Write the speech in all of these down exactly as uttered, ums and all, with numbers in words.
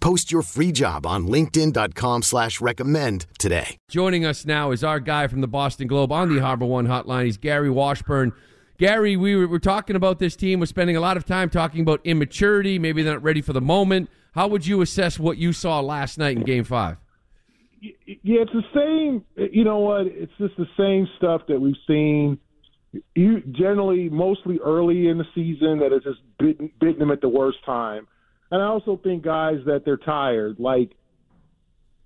Post your free job on linkedin.com slash recommend today. Joining us now is our guy from the Boston Globe on the Harbor One Hotline. He's Gary Washburn. Gary, we were, we're talking about this team. We're spending a lot of time talking about immaturity. Maybe they're not ready for the moment. How would you assess what you saw last night in Game five? Yeah, it's the same. You know what? It's just the same stuff that we've seen. You generally, mostly early in the season, that has just bitten, bitten them at the worst time. And I also think, guys, that they're tired. Like,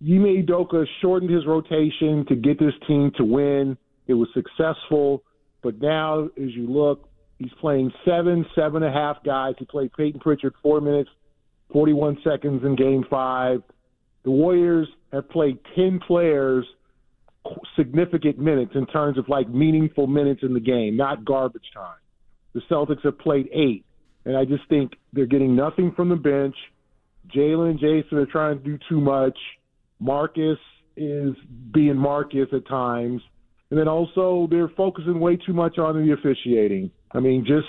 Ime Udoka shortened his rotation to get this team to win. It was successful. But now, as you look, he's playing seven, seven-and-a-half guys. He played Peyton Pritchard four minutes, forty-one seconds in Game five. The Warriors have played ten players significant minutes in terms of, like, meaningful minutes in the game, not garbage time. The Celtics have played eight, and I just think they're getting nothing from the bench. Jalen and Jason are trying to do too much. Marcus is being Marcus at times. And then also they're focusing way too much on the officiating. I mean, just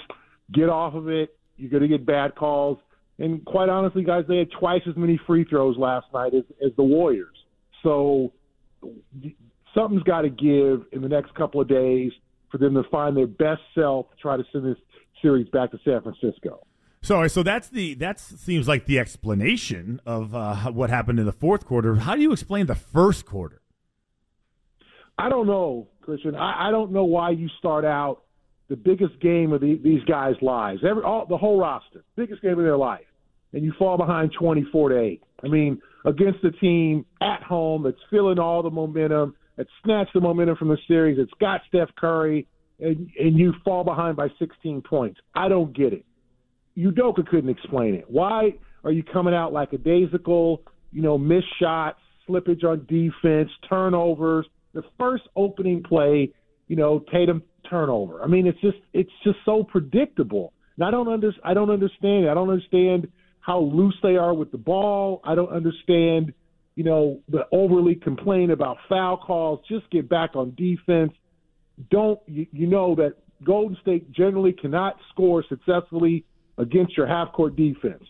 get off of it. You're going to get bad calls. And quite honestly, guys, they had twice as many free throws last night as, as the Warriors. So something's got to give in the next couple of days for them to find their best self to try to send this series back to San Francisco. So, so that's the that seems like the explanation of uh, what happened in the fourth quarter. How do you explain the first quarter? I don't know, Christian. I, I don't know why you start out the biggest game of the, these guys' lives, every all the whole roster, biggest game of their life, and you fall behind twenty-four to eight. I mean, against a team at home that's feeling all the momentum, that snatched the momentum from the series, it's got Steph Curry, and, and you fall behind by sixteen points. I don't get it. Udoka couldn't explain it. Why are you coming out like a daisical, you know, missed shots, slippage on defense, turnovers? The first opening play, you know, Tatum turnover. I mean, it's just it's just so predictable. And I don't under, I don't understand it. I don't understand how loose they are with the ball. I don't understand, you know, the overly complain about foul calls. Just get back on defense. Don't you, you know that Golden State generally cannot score successfully against your half-court defense.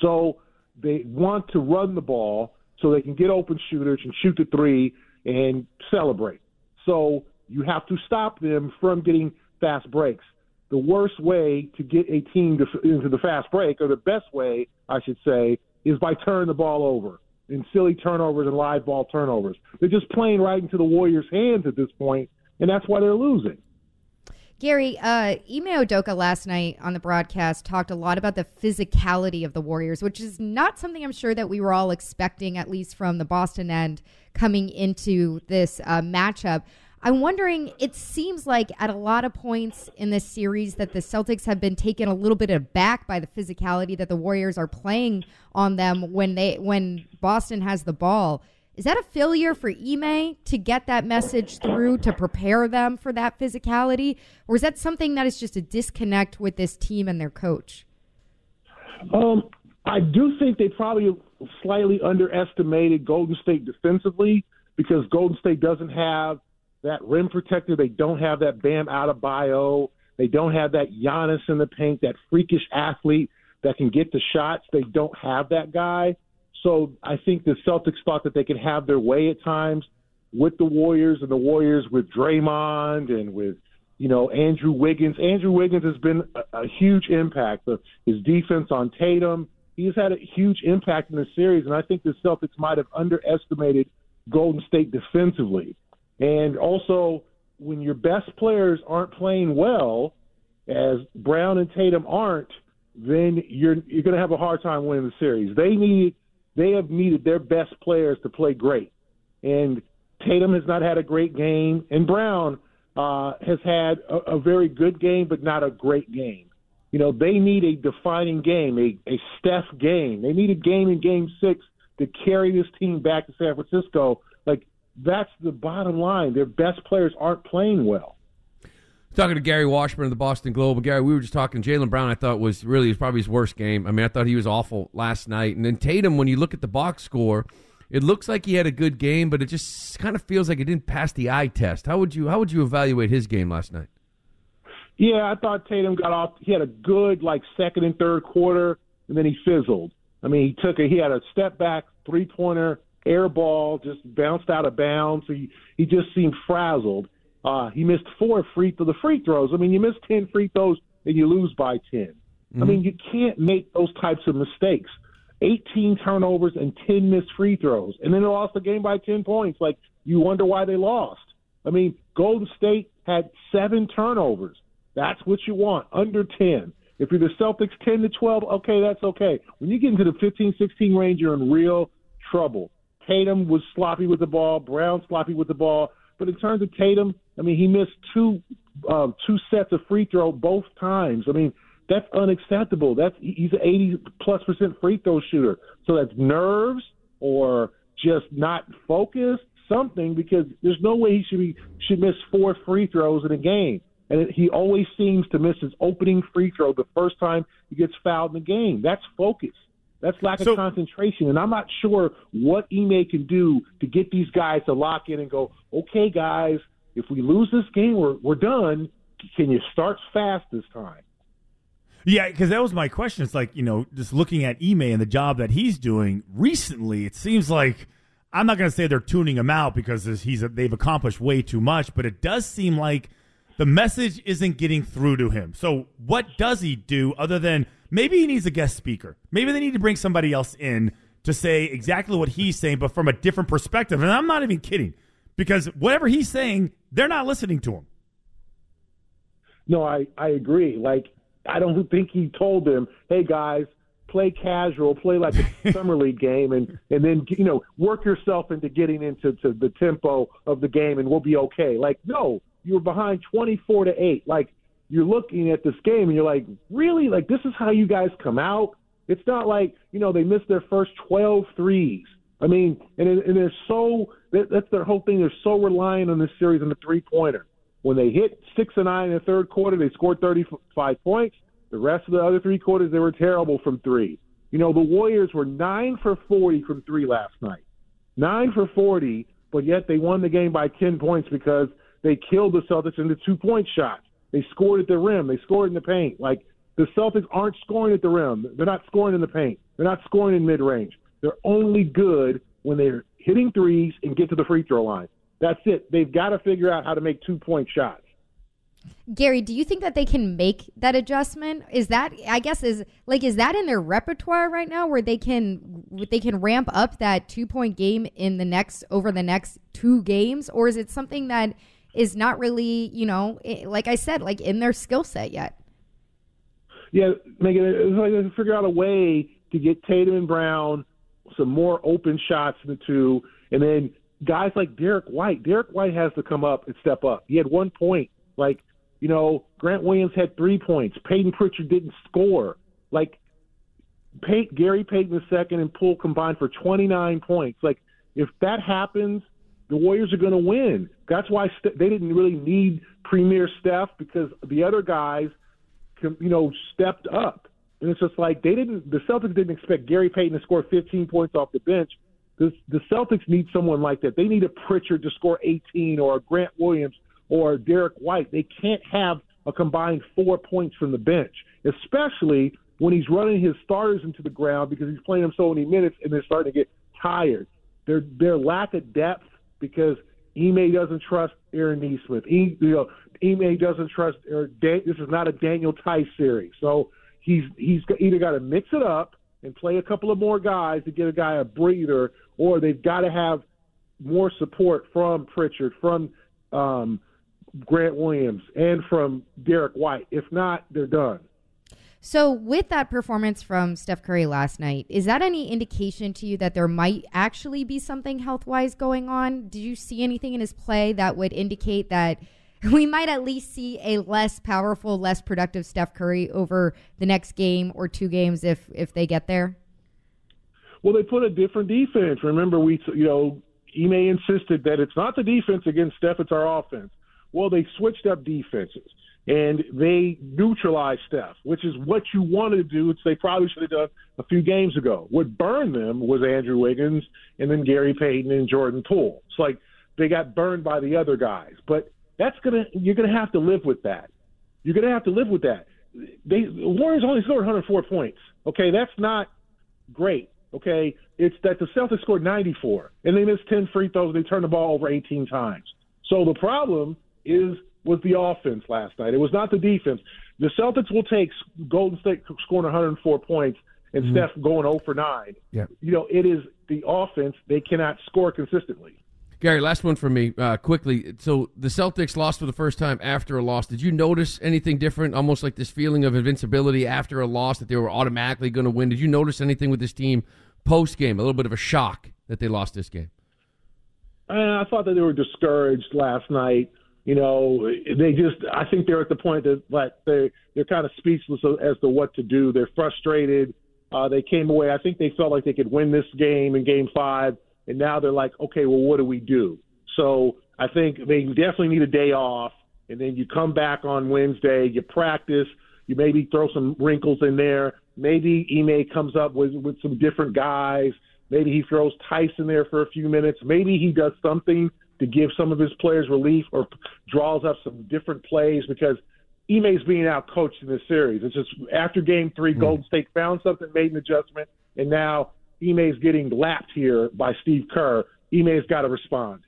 So they want to run the ball so they can get open shooters and shoot the three and celebrate. So you have to stop them from getting fast breaks. The worst way to get a team to, into the fast break, or the best way, I should say, is by turning the ball over and silly turnovers and live ball turnovers. They're just playing right into the Warriors' hands at this point, and that's why they're losing. Gary, uh, Ime Udoka last night on the broadcast talked a lot about the physicality of the Warriors, which is not something I'm sure that we were all expecting, at least from the Boston end, coming into this uh, matchup. I'm wondering, it seems like at a lot of points in this series that the Celtics have been taken a little bit aback by the physicality that the Warriors are playing on them when they when Boston has the ball. Is that a failure for Ime to get that message through, to prepare them for that physicality? Or is that something that is just a disconnect with this team and their coach? Um, I do think they probably slightly underestimated Golden State defensively, because Golden State doesn't have that rim protector. They don't have that Bam Adebayo. They don't have that Giannis in the paint, that freakish athlete that can get the shots. They don't have that guy. So I think the Celtics thought that they could have their way at times with the Warriors, and the Warriors with Draymond and with, you know, Andrew Wiggins. Andrew Wiggins has been a, a huge impact. His defense on Tatum, he's had a huge impact in the series, and I think the Celtics might have underestimated Golden State defensively. And also, when your best players aren't playing well, as Brown and Tatum aren't, then you're you're going to have a hard time winning the series. They need they have needed their best players to play great. And Tatum has not had a great game, and Brown uh, has had a, a very good game but not a great game. You know, they need a defining game, a, a Steph game. They need a game in game six to carry this team back to San Francisco. Like, that's the bottom line. Their best players aren't playing well. Talking to Gary Washburn of the Boston Globe. Gary, we were just talking. Jalen Brown, I thought, was really was probably his worst game. I mean, I thought he was awful last night. And then Tatum, when you look at the box score, it looks like he had a good game, but it just kind of feels like it didn't pass the eye test. How would you how would you evaluate his game last night? Yeah, I thought Tatum got off. He had a good, like, second and third quarter, and then he fizzled. I mean, he took a, he had a step-back, three-pointer, air ball, just bounced out of bounds. He, he just seemed frazzled. Uh, he missed four free throw, the free throws. I mean, you miss ten free throws, and you lose by ten. Mm-hmm. I mean, you can't make those types of mistakes. eighteen turnovers and ten missed free throws. And then they lost the game by ten points. Like, you wonder why they lost. I mean, Golden State had seven turnovers. That's what you want, under ten. If you're the Celtics ten to twelve, okay, that's okay. When you get into the fifteen sixteen range, you're in real trouble. Tatum was sloppy with the ball. Brown sloppy with the ball. But in terms of Tatum, I mean, he missed two uh, two sets of free throw both times. I mean, that's unacceptable. That's he's an eighty plus percent free throw shooter. So that's nerves or just not focused, something, because there's no way he should be should miss four free throws in a game. And he always seems to miss his opening free throw the first time he gets fouled in the game. That's focus. That's lack so, of concentration. And I'm not sure what Ime can do to get these guys to lock in and go, okay, guys, if we lose this game, we're, we're done. Can you start fast this time? Yeah, because that was my question. It's like, you know, just looking at Ime and the job that he's doing recently, it seems like I'm not going to say they're tuning him out because he's they've accomplished way too much, but it does seem like the message isn't getting through to him. So what does he do other than maybe he needs a guest speaker? Maybe they need to bring somebody else in to say exactly what he's saying, but from a different perspective. And I'm not even kidding, because whatever he's saying, they're not listening to him. No, I, I agree. Like, I don't think he told them, hey, guys, play casual, play like a summer league game, and, and then, you know, work yourself into getting into to the tempo of the game and we'll be okay. Like, no. You were behind twenty-four to eight. Like, you're looking at this game and you're like, really? Like, this is how you guys come out? It's not like, you know, they missed their first twelve threes. I mean, and, and they're so, that's their whole thing. They're so reliant on this series and the three-pointer. When they hit six and nine in the third quarter, they scored thirty-five points. The rest of the other three quarters, they were terrible from three. You know, the Warriors were nine for forty from three last night. nine for forty, but yet they won the game by ten points because they killed the Celtics in the two-point shot. They scored at the rim. They scored in the paint. Like, the Celtics aren't scoring at the rim. They're not scoring in the paint. They're not scoring in mid-range. They're only good when they're hitting threes and get to the free throw line. That's it. They've got to figure out how to make two-point shots. Gary, do you think that they can make that adjustment? Is that, I guess, is like is that in their repertoire right now, where they can they can ramp up that two-point game in the next over the next two games, or is it something that is not really, you know, like I said, like in their skill set yet? Yeah, Megan, it's like they can figure out a way to get Tatum and Brown some more open shots in the two, and then guys like Derek White. Derek White has to come up and step up. He had one point. Like, you know, Grant Williams had three points. Peyton Pritchard didn't score. Like, Pay- Gary Payton the second and Poole combined for twenty-nine points. Like, if that happens, the Warriors are going to win. That's why St- they didn't really need Premier Steph, because the other guys, you know, stepped up. And it's just like they didn't – the Celtics didn't expect Gary Payton to score fifteen points off the bench. The, the Celtics need someone like that. They need a Pritchard to score eighteen, or a Grant Williams or a Derek White. They can't have a combined four points from the bench, especially when he's running his starters into the ground because he's playing them so many minutes and they're starting to get tired. Their, their lack of depth, because Ime doesn't trust Aaron Nesmith. He, you know, Ime doesn't trust – this is not a Daniel Theis series. So he's he's either got to mix it up and play a couple of more guys to get a guy a breather, or they've got to have more support from Pritchard, from um, Grant Williams, and from Derek White. If not, they're done. So with that performance from Steph Curry last night, is that any indication to you that there might actually be something health-wise going on? Did you see anything in his play that would indicate that we might at least see a less powerful, less productive Steph Curry over the next game or two games if if they get there? Well, they put a different defense. Remember, we you know, Ime insisted that it's not the defense against Steph, it's our offense. Well, they switched up defenses, and they neutralized Steph, which is what you want to do, which they probably should have done a few games ago. What burned them was Andrew Wiggins and then Gary Payton and Jordan Poole. It's like they got burned by the other guys. But that's gonna you're going to have to live with that. You're going to have to live with that. They, the Warriors only scored one hundred four points. Okay, that's not great. Okay, it's that the Celtics scored ninety-four, and they missed ten free throws. They turned the ball over eighteen times. So the problem is was the offense last night. It was not the defense. The Celtics will take Golden State scoring one hundred four points and mm-hmm. Steph going oh for nine. Yeah. You know, it is the offense. They cannot score consistently. Gary, last one for me uh, quickly. So the Celtics lost for the first time after a loss. Did you notice anything different, almost like this feeling of invincibility after a loss that they were automatically going to win? Did you notice anything with this team post-game, a little bit of a shock that they lost this game? Uh, I thought that they were discouraged last night. You know, they just – I think they're at the point that like, they, they're kind of speechless as to what to do. They're frustrated. Uh, they came away – I think they felt like they could win this game in Game five, and now they're like, okay, well, what do we do? So I think they definitely need a day off, and then you come back on Wednesday, you practice, you maybe throw some wrinkles in there. Maybe Ime comes up with, with some different guys. Maybe he throws Tyson there for a few minutes. Maybe he does something to give some of his players relief or draws up some different plays, because Ime's being out-coached in this series. It's just after Game three, mm. Golden State found something, made an adjustment, and now Ime's getting lapped here by Steve Kerr. Ime's got to respond.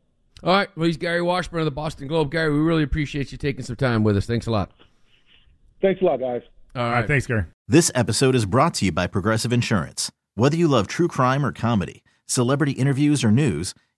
All right, well, he's Gary Washburn of the Boston Globe. Gary, we really appreciate you taking some time with us. Thanks a lot. Thanks a lot, guys. All right, All right thanks, Gary. This episode is brought to you by Progressive Insurance. Whether you love true crime or comedy, celebrity interviews or news,